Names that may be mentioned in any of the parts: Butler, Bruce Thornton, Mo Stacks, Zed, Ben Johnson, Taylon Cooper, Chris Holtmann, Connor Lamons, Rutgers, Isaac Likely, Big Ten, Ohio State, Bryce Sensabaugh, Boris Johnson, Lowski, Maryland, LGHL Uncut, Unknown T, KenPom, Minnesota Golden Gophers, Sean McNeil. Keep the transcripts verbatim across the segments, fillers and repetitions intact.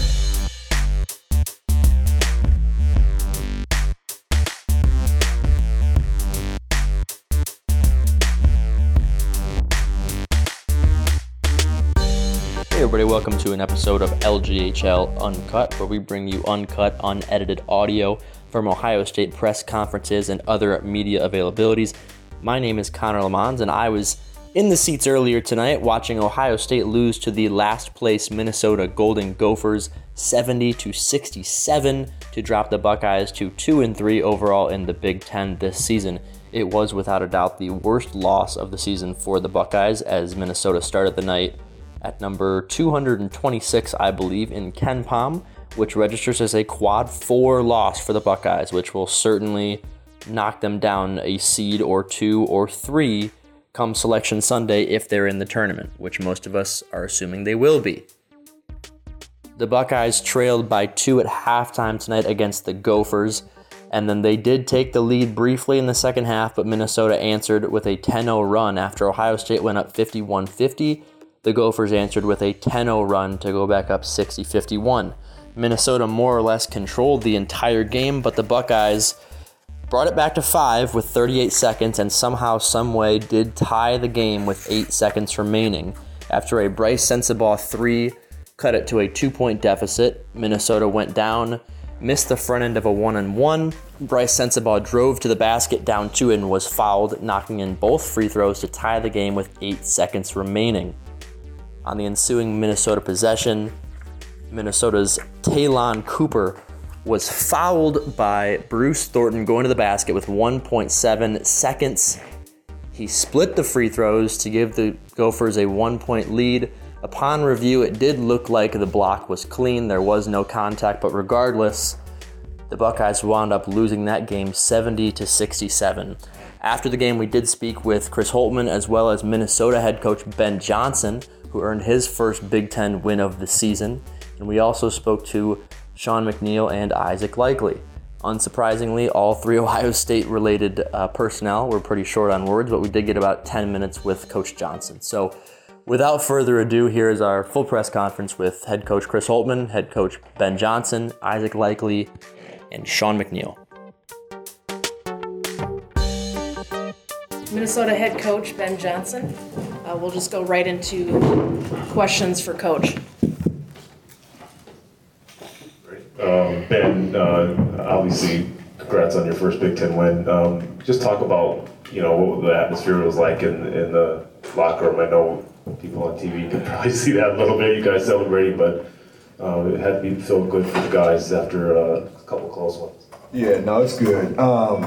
Hey everybody, welcome to an episode of L G H L Uncut, where we bring you uncut, unedited audio from Ohio State press conferences and other media availabilities. My name is Connor Lamons, and I was in the seats earlier tonight watching Ohio State lose to the last place Minnesota Golden Gophers seventy to sixty-seven to drop the Buckeyes to two and three overall in the Big Ten this season. It was without a doubt the worst loss of the season for the Buckeyes, as Minnesota started the night at number two hundred twenty-six, I believe, in KenPom, which registers as a quad four loss for the Buckeyes, which will certainly knock them down a seed or two or three come Selection Sunday if they're in the tournament, which most of us are assuming they will be. The Buckeyes trailed by two at halftime tonight against the Gophers, and then they did take the lead briefly in the second half, but Minnesota answered with a ten oh run after Ohio State went up fifty-one fifty. The Gophers answered with a ten oh run to go back up sixty fifty-one. Minnesota more or less controlled the entire game, but the Buckeyes brought it back to five with thirty-eight seconds and somehow, someway did tie the game with eight seconds remaining. After a Bryce Sensabaugh three cut it to a two-point deficit, Minnesota went down, missed the front end of a one and one. Bryce Sensabaugh drove to the basket down two and was fouled, knocking in both free throws to tie the game with eight seconds remaining. On the ensuing Minnesota possession, Minnesota's Taylon Cooper was fouled by Bruce Thornton going to the basket with one point seven seconds. He split the free throws to give the Gophers a one-point lead. Upon review, it did look like the block was clean. There was no contact, but regardless, the Buckeyes wound up losing that game seventy to sixty-seven. After the game, we did speak with Chris Holtmann as well as Minnesota head coach Ben Johnson, who earned his first Big Ten win of the season. And we also spoke to Sean McNeil and Isaac Likely. Unsurprisingly, all three Ohio State-related uh, personnel were pretty short on words, but we did get about ten minutes with Coach Johnson. So without further ado, here is our full press conference with head coach Chris Holtmann, head coach Ben Johnson, Isaac Likely, and Sean McNeil. Minnesota head coach Ben Johnson. Uh, we'll just go right into questions for Coach. Um, Ben, uh, obviously, congrats on your first Big Ten win. Um, just talk about, you know, what the atmosphere was like in, in the locker room. I know people on T V can probably see that a little bit, you guys celebrating, but um, it had to be so good for the guys after uh, a couple close ones. Yeah, no, it's good. Um,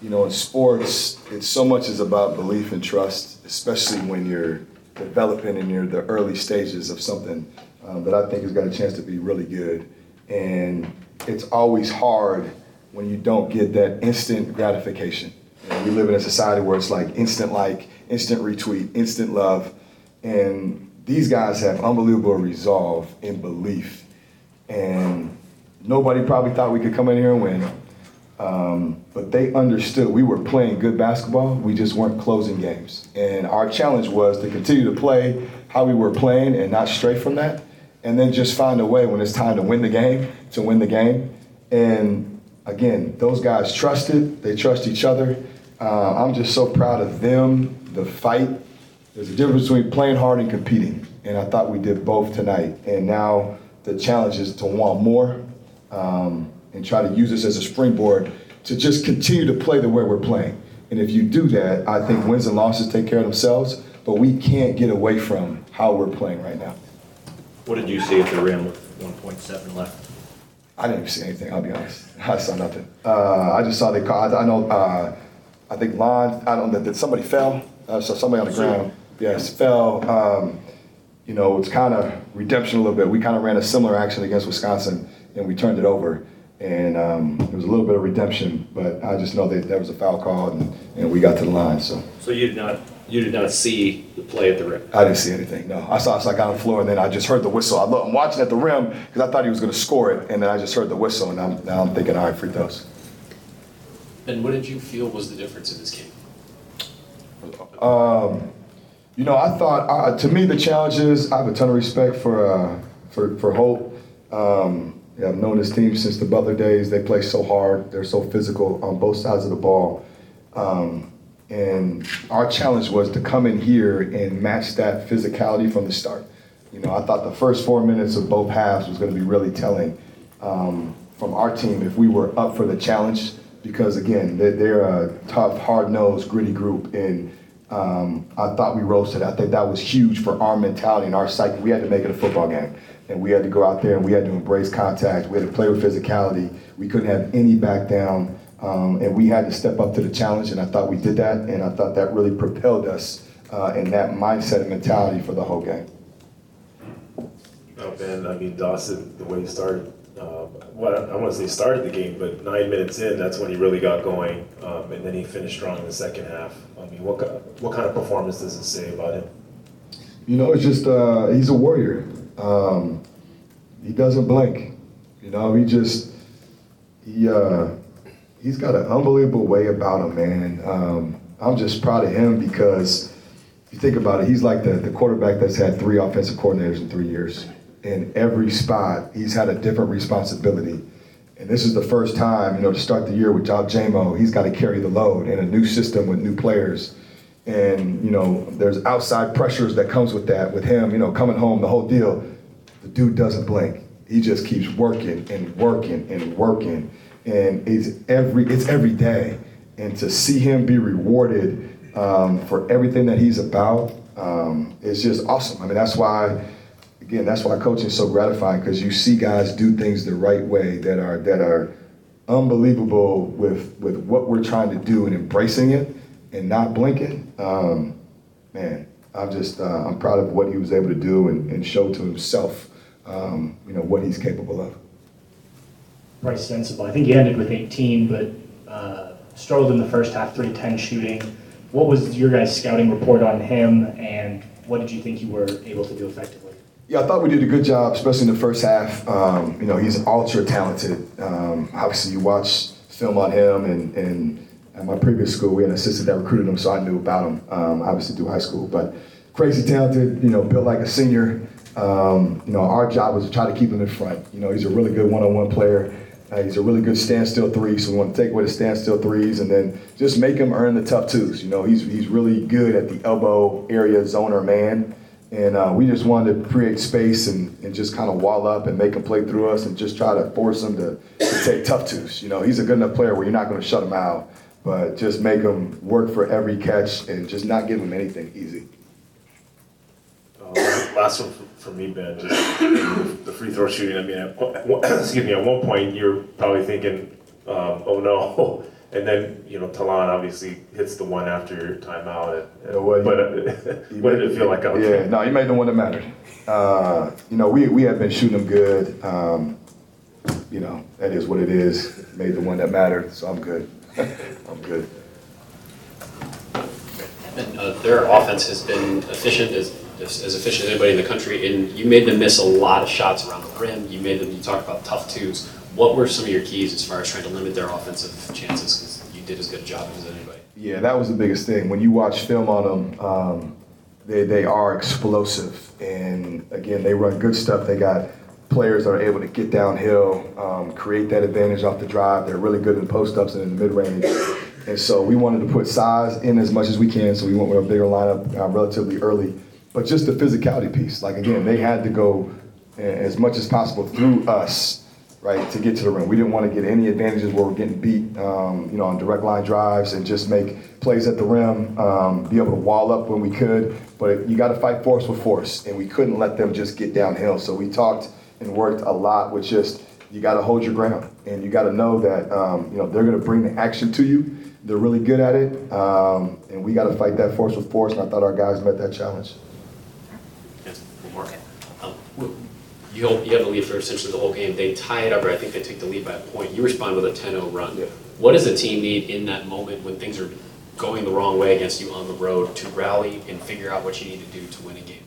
You know, in sports, it's so much is about belief and trust, especially when you're developing and you're the early stages of something um, that I think has got a chance to be really good. And it's always hard when you don't get that instant gratification. You know, we live in a society where it's like instant like, instant retweet, instant love. And these guys have unbelievable resolve and belief. And nobody probably thought we could come in here and win. Um, but they understood we were playing good basketball, we just weren't closing games. And our challenge was to continue to play how we were playing and not stray from that, and then just find a way when it's time to win the game, to win the game. And again, those guys trusted, they trust each other. Uh, I'm just so proud of them, the fight. There's a difference between playing hard and competing, and I thought we did both tonight. And now the challenge is to want more. Um, and try to use this as a springboard to just continue to play the way we're playing. And if you do that, I think wins and losses take care of themselves, but we can't get away from how we're playing right now. What did you see at the rim with one point seven left? I didn't see anything, I'll be honest. I saw nothing. Uh, I just saw they caught, I, I know, uh, I think Lon, I don't know, somebody fell, uh, so somebody on the ground, yes, fell. Um, you know, it's kind of redemption a little bit. We kind of ran a similar action against Wisconsin, and we turned it over. And um, it was a little bit of redemption, but I just know that there was a foul call, and, and we got to the line. So, so you did not you did not see the play at the rim? I didn't see anything. No, I saw it. So I got on the floor, and then I just heard the whistle. I looked, I'm watching at the rim because I thought he was going to score it, and then I just heard the whistle, and I'm, now I'm thinking, all right, free throws. And what did you feel was the difference in this game? Um, you know, I thought uh, to me the challenge is I have a ton of respect for uh, for for Holt. Um, Yeah, I've known this team since the Butler days. They play so hard. They're so physical on both sides of the ball. Um, and our challenge was to come in here and match that physicality from the start. You know, I thought the first four minutes of both halves was going to be really telling um, from our team if we were up for the challenge because, again, they're, they're a tough, hard-nosed, gritty group. And um, I thought we rose to that. I think that was huge for our mentality and our psyche. We had to make it a football game. And we had to go out there and we had to embrace contact. We had to play with physicality. We couldn't have any back down. Um, and we had to step up to the challenge. And I thought we did that. And I thought that really propelled us uh, in that mindset and mentality for the whole game. Oh, Ben, I mean, Dawson, the way he started, uh, well, I don't want to say started the game, but nine minutes in, that's when he really got going. Um, and then he finished strong in the second half. I mean, what, what kind of performance does it say about him? You know, it's just uh, he's a warrior. Um, he doesn't blink, you know, he just, he, uh, he's got an unbelievable way about him, man. Um, I'm just proud of him because if you think about it, he's like the, the quarterback that's had three offensive coordinators in three years. In every spot, he's had a different responsibility. And this is the first time, you know, to start the year with Job Jamo, he's got to carry the load in a new system with new players. And, you know, there's outside pressures that comes with that, with him, you know, coming home, the whole deal. The dude doesn't blink. He just keeps working and working and working. And it's every it's every day. And to see him be rewarded um, for everything that he's about, um, it's just awesome. I mean, that's why, again, that's why coaching is so gratifying, because you see guys do things the right way that are that are unbelievable with with what we're trying to do and embracing it. And not blinking, um, man, I'm just, uh, I'm proud of what he was able to do and, and show to himself, um, you know, what he's capable of. Bryce Sensabaugh, I think he ended with eighteen, but uh, struggled in the first half, three ten shooting. What was your guys' scouting report on him, and what did you think you were able to do effectively? Yeah, I thought we did a good job, especially in the first half. Um, you know, he's ultra talented. Um, obviously, you watch film on him and, and at my previous school, we had an assistant that recruited him, so I knew about him, um, obviously through high school. But crazy talented, you know, built like a senior. Um, you know, our job was to try to keep him in front. You know, he's a really good one-on-one player. Uh, he's a really good standstill three, so we want to take away the standstill threes and then just make him earn the tough twos. You know, he's he's really good at the elbow area, zoner man. And uh, we just wanted to create space and, and just kind of wall up and make him play through us and just try to force him to, to take tough twos. You know, he's a good enough player where you're not going to shut him out. But just make them work for every catch and just not give them anything easy. Uh, last one for me, Ben, just the free throw shooting. I mean, at, excuse me, at one point you're probably thinking, um, oh no. And then, you know, Talan obviously hits the one after your timeout. And, no way. But uh, what did it feel like out there? Yeah, no, you made the one that mattered. Uh, you know, we, we have been shooting them good. Um, you know, that is what it is. Made the one that mattered, so I'm good. I'm good. And, uh, their offense has been efficient, as, as efficient as anybody in the country, and you made them miss a lot of shots around the rim. You made them, you talked about tough twos. What were some of your keys as far as trying to limit their offensive chances? Because you did as good a job as anybody. Yeah, that was the biggest thing. When you watch film on them, um, they, they are explosive. And again, they run good stuff. They got players that are able to get downhill, um, create that advantage off the drive. They're really good in post-ups and in the mid-range. And so we wanted to put size in as much as we can, so we went with a bigger lineup uh, relatively early. But just the physicality piece. Like, again, they had to go as much as possible through us, right, to get to the rim. We didn't want to get any advantages where we're getting beat, um, you know, on direct line drives and just make plays at the rim, um, be able to wall up when we could. But you got to fight force with force, and we couldn't let them just get downhill. So we talked and worked a lot with just, you got to hold your ground, and you got to know that um, you know they're going to bring the action to you. They're really good at it, um, and we got to fight that force with force. And I thought our guys met that challenge. Yes, one more. you hold, you have the lead for essentially the whole game. They tie it up, or I think they take the lead by a point. You respond with a ten oh run. Yeah. What does a team need in that moment when things are going the wrong way against you on the road to rally and figure out what you need to do to win a game?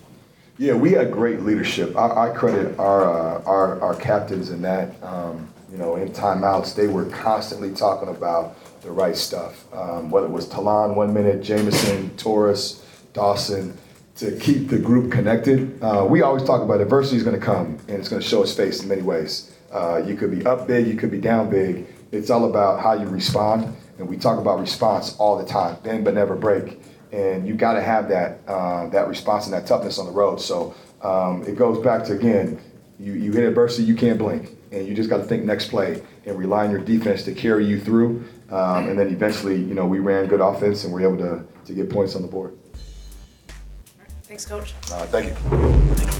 Yeah, we had great leadership. I, I credit our, uh, our our captains in that. Um, you know, in timeouts, they were constantly talking about the right stuff. Um, whether it was Talan one minute, Jameson, Torres, Dawson, to keep the group connected. Uh, we always talk about adversity is going to come, and it's going to show its face in many ways. Uh, you could be up big, you could be down big. It's all about how you respond, and we talk about response all the time, bend but never break. And you got to have that uh, that response and that toughness on the road. So um, it goes back to, again, you, you hit adversity, you can't blink. And you just got to think next play and rely on your defense to carry you through. Um, and then eventually, you know, we ran good offense and we were able to, to get points on the board. All right. Thanks, Coach. Uh, thank you. Thank you.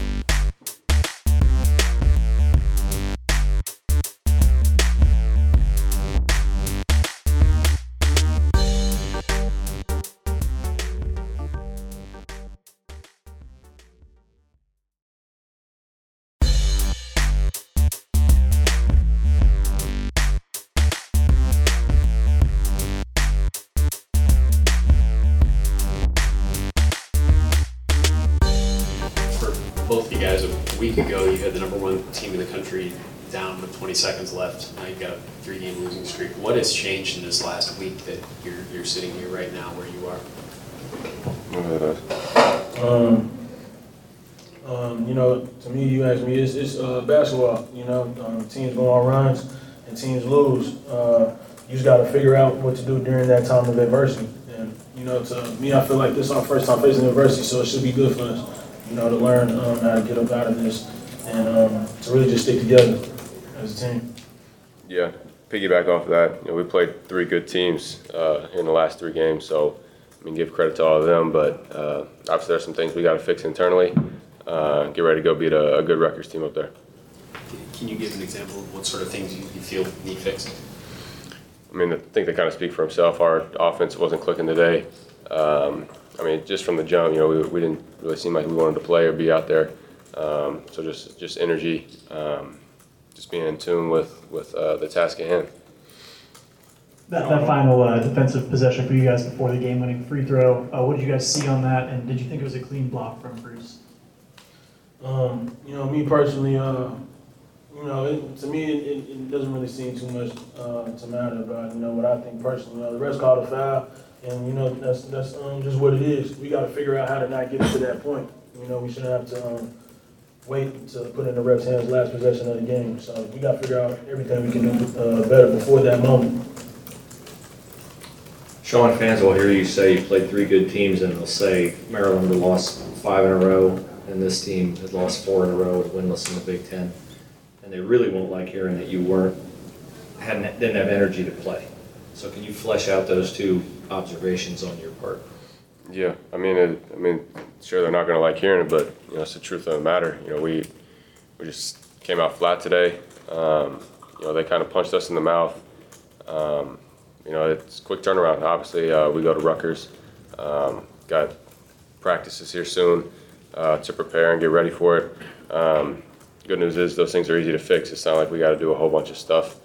Seconds left. Now you've got a three-game losing streak. What has changed in this last week that you're you're sitting here right now where you are? Um, um, you know, to me, you asked me, it's, it's uh, basketball. You know, um, teams go on runs and teams lose. Uh, you just got to figure out what to do during that time of adversity. And you know, to me, I feel like this is our first time facing adversity, so it should be good for us. You know, to learn um, how to get up out of this and um, to really just stick together as a team. Yeah, piggyback off of that. You know, we played three good teams uh, in the last three games, so I mean, give credit to all of them. But uh, obviously, there's some things we got to fix internally. Uh, get ready to go beat a, a good Rutgers team up there. Can you give an example of what sort of things you, you feel need fixed? I mean, I think they kind of speak for himself. Our offense wasn't clicking today. Um, I mean, just from the jump, you know, we, we didn't really seem like we wanted to play or be out there. Um, so just just energy. Um, Just being in tune with with uh, the task at hand. That that final uh, defensive possession for you guys before the game-winning free throw. Uh, what did you guys see on that, and did you think it was a clean block from Bruce? Um, you know, me personally, uh, you know, it, to me it, it, it doesn't really seem too much uh, to matter about you know what I think personally. You know, the refs called a foul, and you know that's that's um, just what it is. We got to figure out how to not get to that point. You know, we shouldn't have to. Um, wait to put in the ref's hands last possession of the game. So we got to figure out everything we can do uh, better before that moment. Sean, fans will hear you say you played three good teams, and they'll say Maryland had lost five in a row, and this team had lost four in a row with winless in the Big Ten. And they really won't like hearing that you weren't, hadn't, didn't have energy to play. So can you flesh out those two observations on your part? Yeah, I mean, it, I mean, sure they're not going to like hearing it, but you know it's the truth of the matter. You know, we we just came out flat today. Um, you know, they kind of punched us in the mouth. Um, you know, it's quick turnaround. Obviously, uh, we go to Rutgers. Um, got practices here soon uh, to prepare and get ready for it. Um, good news is those things are easy to fix. It's not like we got to do a whole bunch of stuff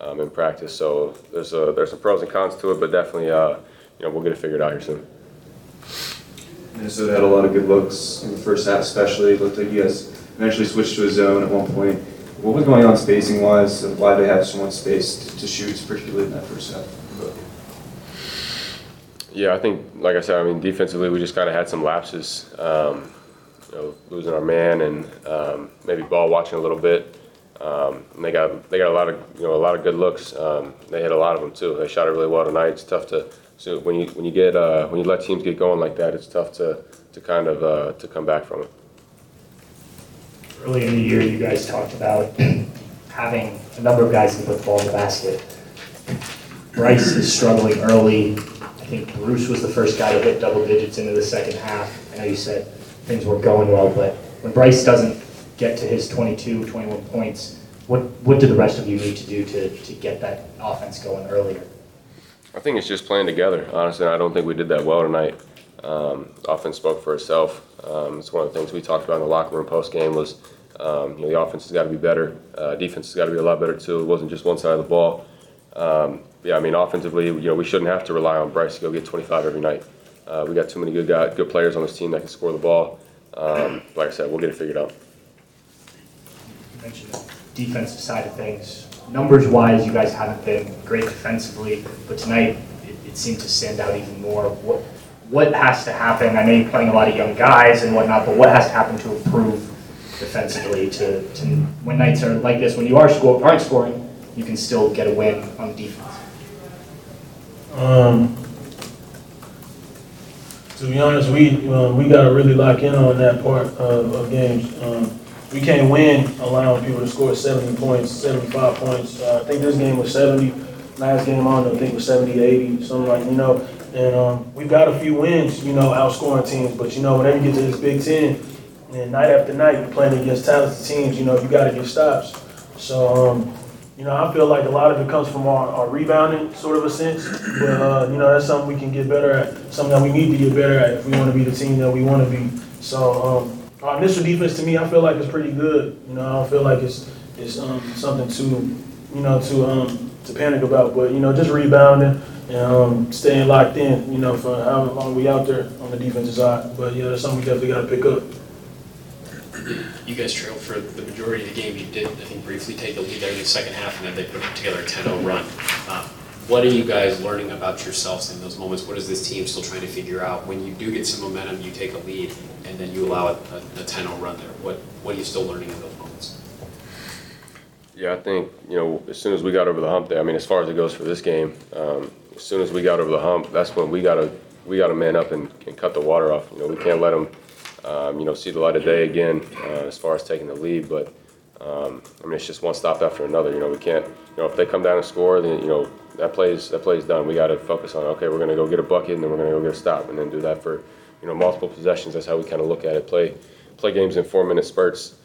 um, in practice. So there's a, there's some pros and cons to it, but definitely, uh, you know, we'll get it figured out here soon. Minnesota had a lot of good looks in the first half especially. It looked like you guys eventually switched to a zone at one point. What was going on spacing-wise, and why they had so much space to, to shoot, particularly in that first half? Yeah, I think, like I said, I mean, defensively we just kind of had some lapses. Um, you know, losing our man and um, maybe ball watching a little bit. Um, and they got they got a lot of you know a lot of good looks. Um, they hit a lot of them too. They shot it really well tonight. It's tough to. So when you when you get uh, when you let teams get going like that, it's tough to to kind of uh, to come back from it. Early in the year, you guys talked about having a number of guys that put the ball in the basket. Bryce is struggling early. I think Bruce was the first guy to hit double digits into the second half. I know you said things were going well, but when Bryce doesn't get to his twenty-two, twenty-one points, what what do the rest of you need to do to to get that offense going earlier? I think it's just playing together, honestly. I don't think we did that well tonight. Um, offense spoke for itself. Um, it's one of the things we talked about in the locker room post game was Um, you know, the offense has got to be better. Uh, defense has got to be a lot better too. It wasn't just one side of the ball. Um, yeah, I mean, offensively, you know, we shouldn't have to rely on Bryce to go get twenty-five every night. Uh, we got too many good guys, good players on this team that can score the ball. Um, like I said, we'll get it figured out. You mentioned the defensive side of things. Numbers-wise, you guys haven't been great defensively, but tonight it, it seemed to stand out even more. What what has to happen? I know you're playing a lot of young guys and whatnot, but what has to happen to improve defensively to, to when nights are like this, when you are score, aren't scoring, you can still get a win on defense? Um, to be honest, we um, we got to really lock in on that part of, of games. Um, we can't win allowing people to score seventy points, seventy-five points. Uh, I think this game was seventy. Last game, I don't know, I think it was seventy, eighty, something like, you know. And um, we've got a few wins, you know, outscoring teams. But, you know, whenever you get to this Big Ten, and night after night, you're playing against talented teams, you know, you got to get stops. So, um, you know, I feel like a lot of it comes from our, our rebounding sort of a sense. But, uh, you know, that's something we can get better at, something that we need to get better at if we want to be the team that we want to be. So um, our initial defense, to me, I feel like it's pretty good. You know, I don't feel like it's it's um, something to, you know, to um, to panic about. But, you know, just rebounding and um, staying locked in, you know, for however long we out there on the defensive side. But, yeah, that's something we definitely got to pick up. You guys trailed for the majority of the game. You did, I think, briefly take the lead there in the second half, and then they put together a ten oh run. Uh, what are you guys learning about yourselves in those moments? What is this team still trying to figure out? When you do get some momentum, you take a lead, and then you allow a, a, a ten oh run there. What What are you still learning in those moments? Yeah, I think, you know, as soon as we got over the hump there, I mean, as far as it goes for this game, um, as soon as we got over the hump, that's when we got to we got to man up and, and cut the water off. You know, we can't let them Um, you know, see the light of day again uh, as far as taking the lead, but um, I mean, it's just one stop after another. You know, we can't. You know, if they come down and score, then you know that play's that play's done. We got to focus on, okay, we're going to go get a bucket, and then we're going to go get a stop, and then do that for you know multiple possessions. That's how we kind of look at it. Play play games in four minute spurts.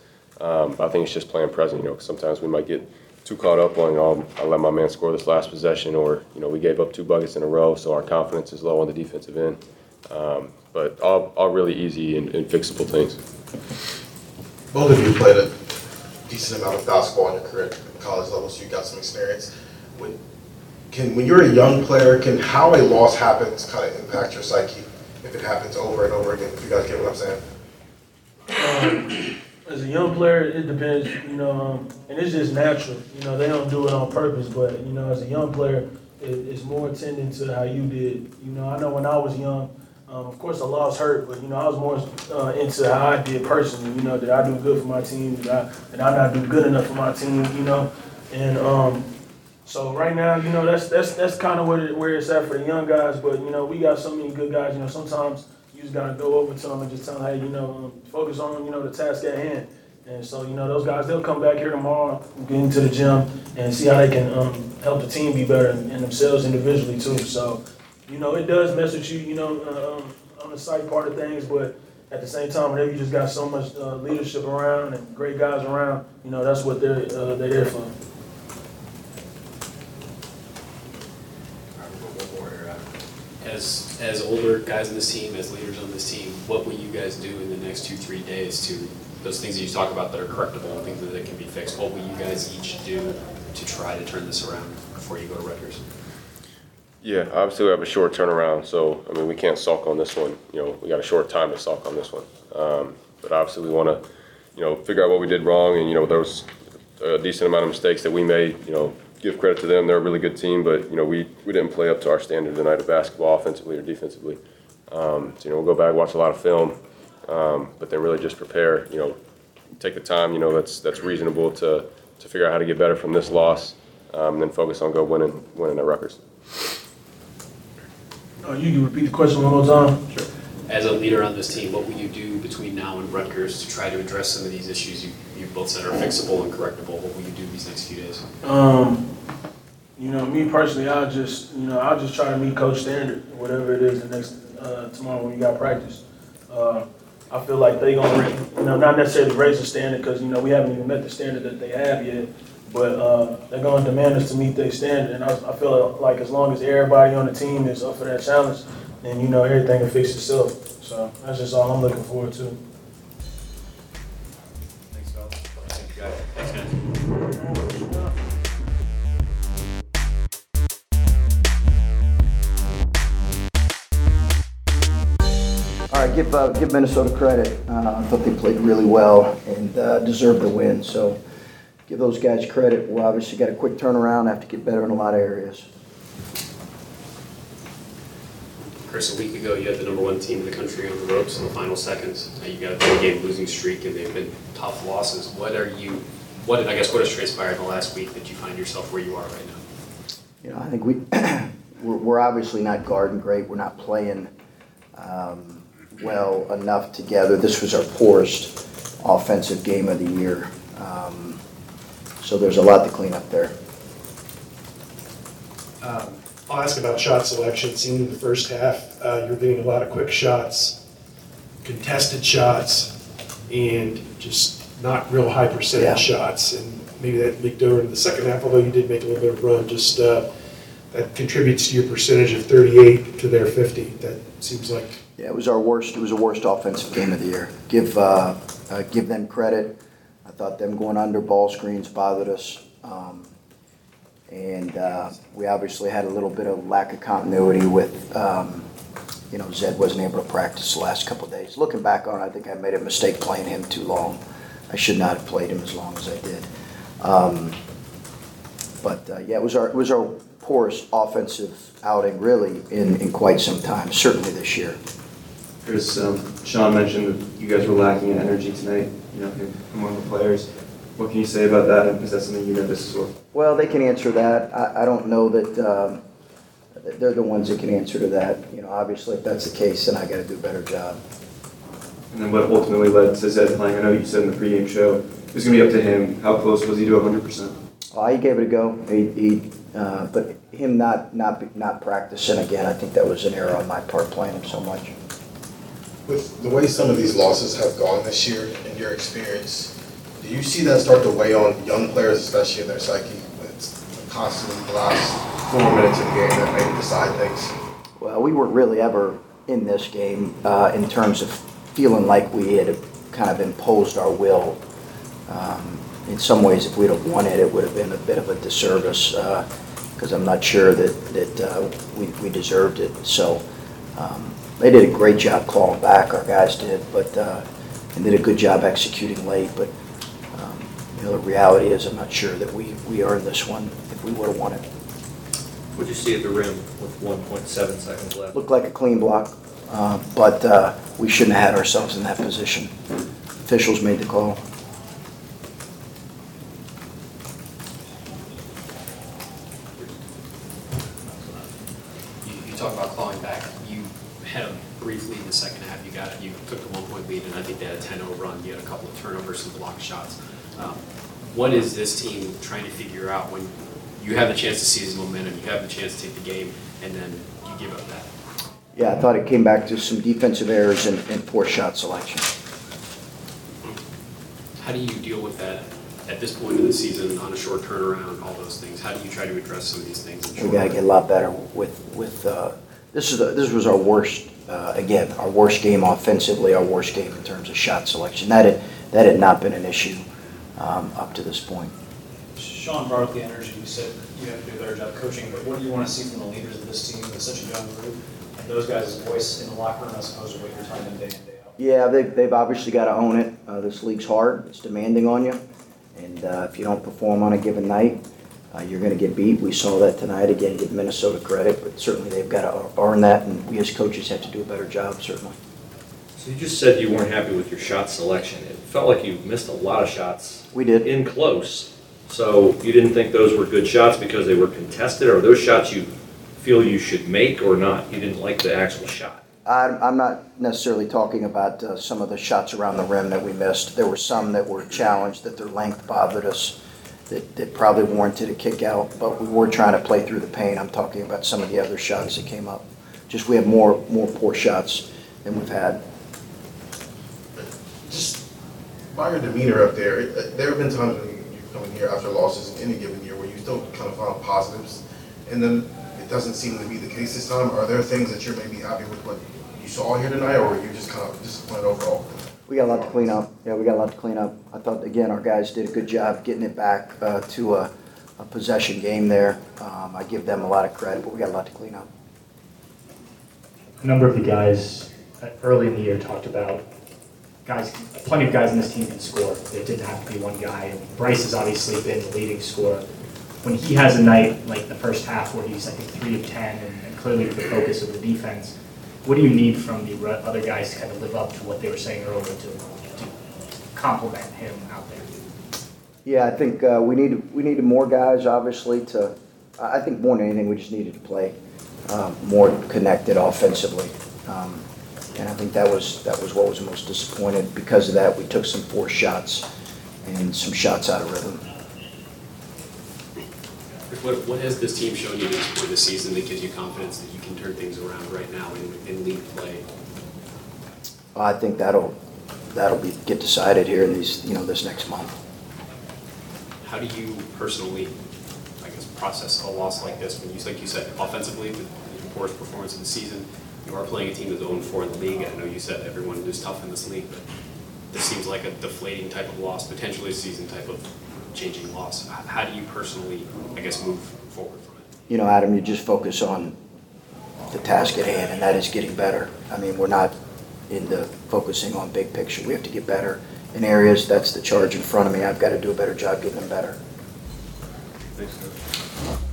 Um, I think it's just playing present. You know, 'cause sometimes we might get too caught up on, oh, I let my man score this last possession, or you know, we gave up two buckets in a row, so our confidence is low on the defensive end. Um, but all, all really easy and, and fixable things. Both of you played a decent amount of basketball in your career at college level, so you got some experience. When, can, when you're a young player, can how a loss happens kind of impact your psyche if it happens over and over again? If you guys get what I'm saying? Um, as a young player, it depends, you know, um, and it's just natural. You know, they don't do it on purpose, but, you know, as a young player, it, it's more attendant to how you did. You know, I know when I was young, Um, of course, the loss hurt, but, you know, I was more uh, into how I did personally, you know, did I do good for my team, did I, did I not do good enough for my team, you know, and um, so right now, you know, that's that's that's kind of where, it, where it's at for the young guys, but, you know, we got so many good guys, you know, sometimes you just got to go over to them and just tell them, hey, you know, um, focus on, you know, the task at hand, and so, you know, those guys, they'll come back here tomorrow, get into the gym, and see how they can um, help the team be better and, and themselves individually, too, so. You know, it does mess with you, you know, um, on the psych part of things, but at the same time, whenever you just got so much uh, leadership around and great guys around, you know, that's what they're, uh, they're there for. All right, we'll go one more. As, as older guys on this team, as leaders on this team, what will you guys do in the next two, three days to those things that you talk about that are correctable and things that can be fixed? What will you guys each do to try to turn this around before you go to Rutgers? Yeah, obviously we have a short turnaround, so I mean we can't sulk on this one. You know, we got a short time to sulk on this one. Um, but obviously we want to, you know, figure out what we did wrong, and you know there was a decent amount of mistakes that we made. You know, give credit to them; they're a really good team, but you know we, we didn't play up to our standard tonight of basketball, offensively or defensively. Um, so you know we'll go back, watch a lot of film, um, but then really just prepare. You know, take the time. You know that's that's reasonable to to figure out how to get better from this loss, um, and then focus on go winning winning at Rutgers. Oh, you can repeat the question one more time. Sure. As a leader on this team, what will you do between now and Rutgers to try to address some of these issues you, you both said are fixable and correctable? What will you do these next few days? Um, you know, me personally, I'll just you know I'll just try to meet coach standard, whatever it is the next uh, tomorrow when we got practice. Uh, I feel like they gonna you know not necessarily raise the standard because you know we haven't even met the standard that they have yet. But uh, they're going to demand us to meet their standard, and I, I feel like as long as everybody on the team is up for that challenge, then you know everything will fix itself. So that's just all I'm looking forward to. Thanks, fellas. give uh, give Minnesota credit. Uh, I thought they played really well and uh, deserved the win. So give those guys credit. We obviously got a quick turnaround. Have to get better in a lot of areas. Chris, a week ago you had the number one team in the country on the ropes in the final seconds. Now you got a three-game losing streak, and they've been tough losses. What are you? What I guess what has transpired in the last week that you find yourself where you are right now? You know, I think we we're, we're obviously not guarding great. We're not playing um, well enough together. This was our poorest offensive game of the year. Um, so there's a lot to clean up there. Um, I'll ask about shot selection. Seeing in the first half, uh, you're getting a lot of quick shots, contested shots, and just not real high percentage yeah. shots, and maybe that leaked over into the second half, although you did make a little bit of a run. Just uh, that contributes to your percentage of thirty-eight to their fifty. That seems like yeah, it was our worst. It was the worst offensive game of the year. Give uh, uh, give them credit. I thought them going under ball screens bothered us, um, and uh, we obviously had a little bit of lack of continuity with um, you know Zed wasn't able to practice the last couple of days. Looking back on it, I think I made a mistake playing him too long. I should not have played him as long as I did. Um, but uh, yeah, it was our it was our poorest offensive outing really in, in quite some time, certainly this year. Chris, um, Sean mentioned that you guys were lacking in energy tonight, you know, among the players. What can you say about that? And is that something you noticed as well? Well, they can answer that. I, I don't know that um, they're the ones that can answer to that. You know, obviously if that's the case, then I gotta do a better job. And then what ultimately led to Zed playing? I know you said in the pregame show it was going to be up to him. How close was he to one hundred percent? Oh, he gave it a go. He, he uh, but him not not not practicing again, I think that was an error on my part playing him so much. With the way some of these losses have gone this year, in your experience, do you see that start to weigh on young players, especially in their psyche? When it's constantly the last four minutes of the game that may decide things. Well, we weren't really ever in this game uh, in terms of feeling like we had kind of imposed our will. Um, in some ways, if we'd have won it, it would have been a bit of a disservice because uh, I'm not sure that, that uh, we, we deserved it. So um, they did a great job calling back, our guys did, but uh, and did a good job executing late. But um, you know, the reality is I'm not sure that we, we earned this one if we would have won it. What did you see at the rim with one point seven seconds left? Looked like a clean block. Uh, but uh, we shouldn't have had ourselves in that position. Officials made the call. You, you talk about clawing back. You had a brief lead in the second half. You got it. You took the one-point lead, and I think they had a ten-oh run. You had a couple of turnovers and blocked shots. Um, what is this team trying to figure out when you have the chance to seize momentum, you have the chance to take the game, and then you give up that? Yeah, I thought it came back to some defensive errors and, and poor shot selection. How do you deal with that at this point of the season on a short turnaround, all those things? How do you try to address some of these things? We got to get a lot better with with uh, this is a, this was our worst uh, again our worst game offensively, our worst game in terms of shot selection. That had that had not been an issue um, up to this point. Sean brought up the energy. You said you have to do a better job coaching, but what do you want to see from the leaders of this team with such a young group? Those guys' voice in the locker room, I suppose, is what you're talking about day in, day out. Yeah, they've, they've obviously got to own it. Uh, this league's hard. It's demanding on you. And uh, if you don't perform on a given night, uh, you're going to get beat. We saw that tonight. Again, give Minnesota credit, but certainly they've got to earn that, and we as coaches have to do a better job, certainly. So you just said you weren't happy with your shot selection. It felt like you missed a lot of shots. We did. In close. So you didn't think those were good shots because they were contested, or those shots you feel you should make or not? You didn't like the actual shot? I'm, I'm not necessarily talking about uh, some of the shots around the rim that we missed. There were some that were challenged, that their length bothered us, that, that probably warranted a kick out, but we were trying to play through the paint. I'm talking about some of the other shots that came up. Just we had more, more poor shots than we've had. Just by your demeanor up there, there have been times when you've come in here after losses in any given year where you still kind of found positives, and then doesn't seem to be the case this time. Are there things that you're maybe happy with what you saw here tonight, or are you just kind of disappointed overall? We got a lot to clean up. Yeah, we got a lot to clean up. I thought, again, our guys did a good job getting it back uh, to a, a possession game there. Um, I give them a lot of credit, but we got a lot to clean up. A number of the guys early in the year talked about guys, plenty of guys in this team can score. It didn't have to be one guy. And Bryce has obviously been the leading scorer. When he has a night like the first half where he's, I think, three of ten and, and clearly the focus of the defense, what do you need from the other guys to kind of live up to what they were saying earlier to, to compliment him out there? Yeah, I think uh, we need we needed more guys, obviously, to – I think more than anything, we just needed to play um, more connected offensively. Um, and I think that was that was what was most disappointed. Because of that, we took some forced shots and some shots out of rhythm. What, what has this team shown you for this season that gives you confidence that you can turn things around right now in, in league play? Well, I think that'll that'll be get decided here in these you know this next month. How do you personally, I guess, process a loss like this? When you, like you said, offensively, with your poorest performance of the season, you are playing a team that's oh and four in the league. I know you said everyone is tough in this league, but this seems like a deflating type of loss, potentially a season type of changing loss. How do you personally, I guess, move forward from it? You know, Adam, you just focus on the task at hand, and that is getting better. I mean, we're not into focusing on big picture. We have to get better in areas. That's the charge in front of me. I've got to do a better job getting them better. Thanks, Coach.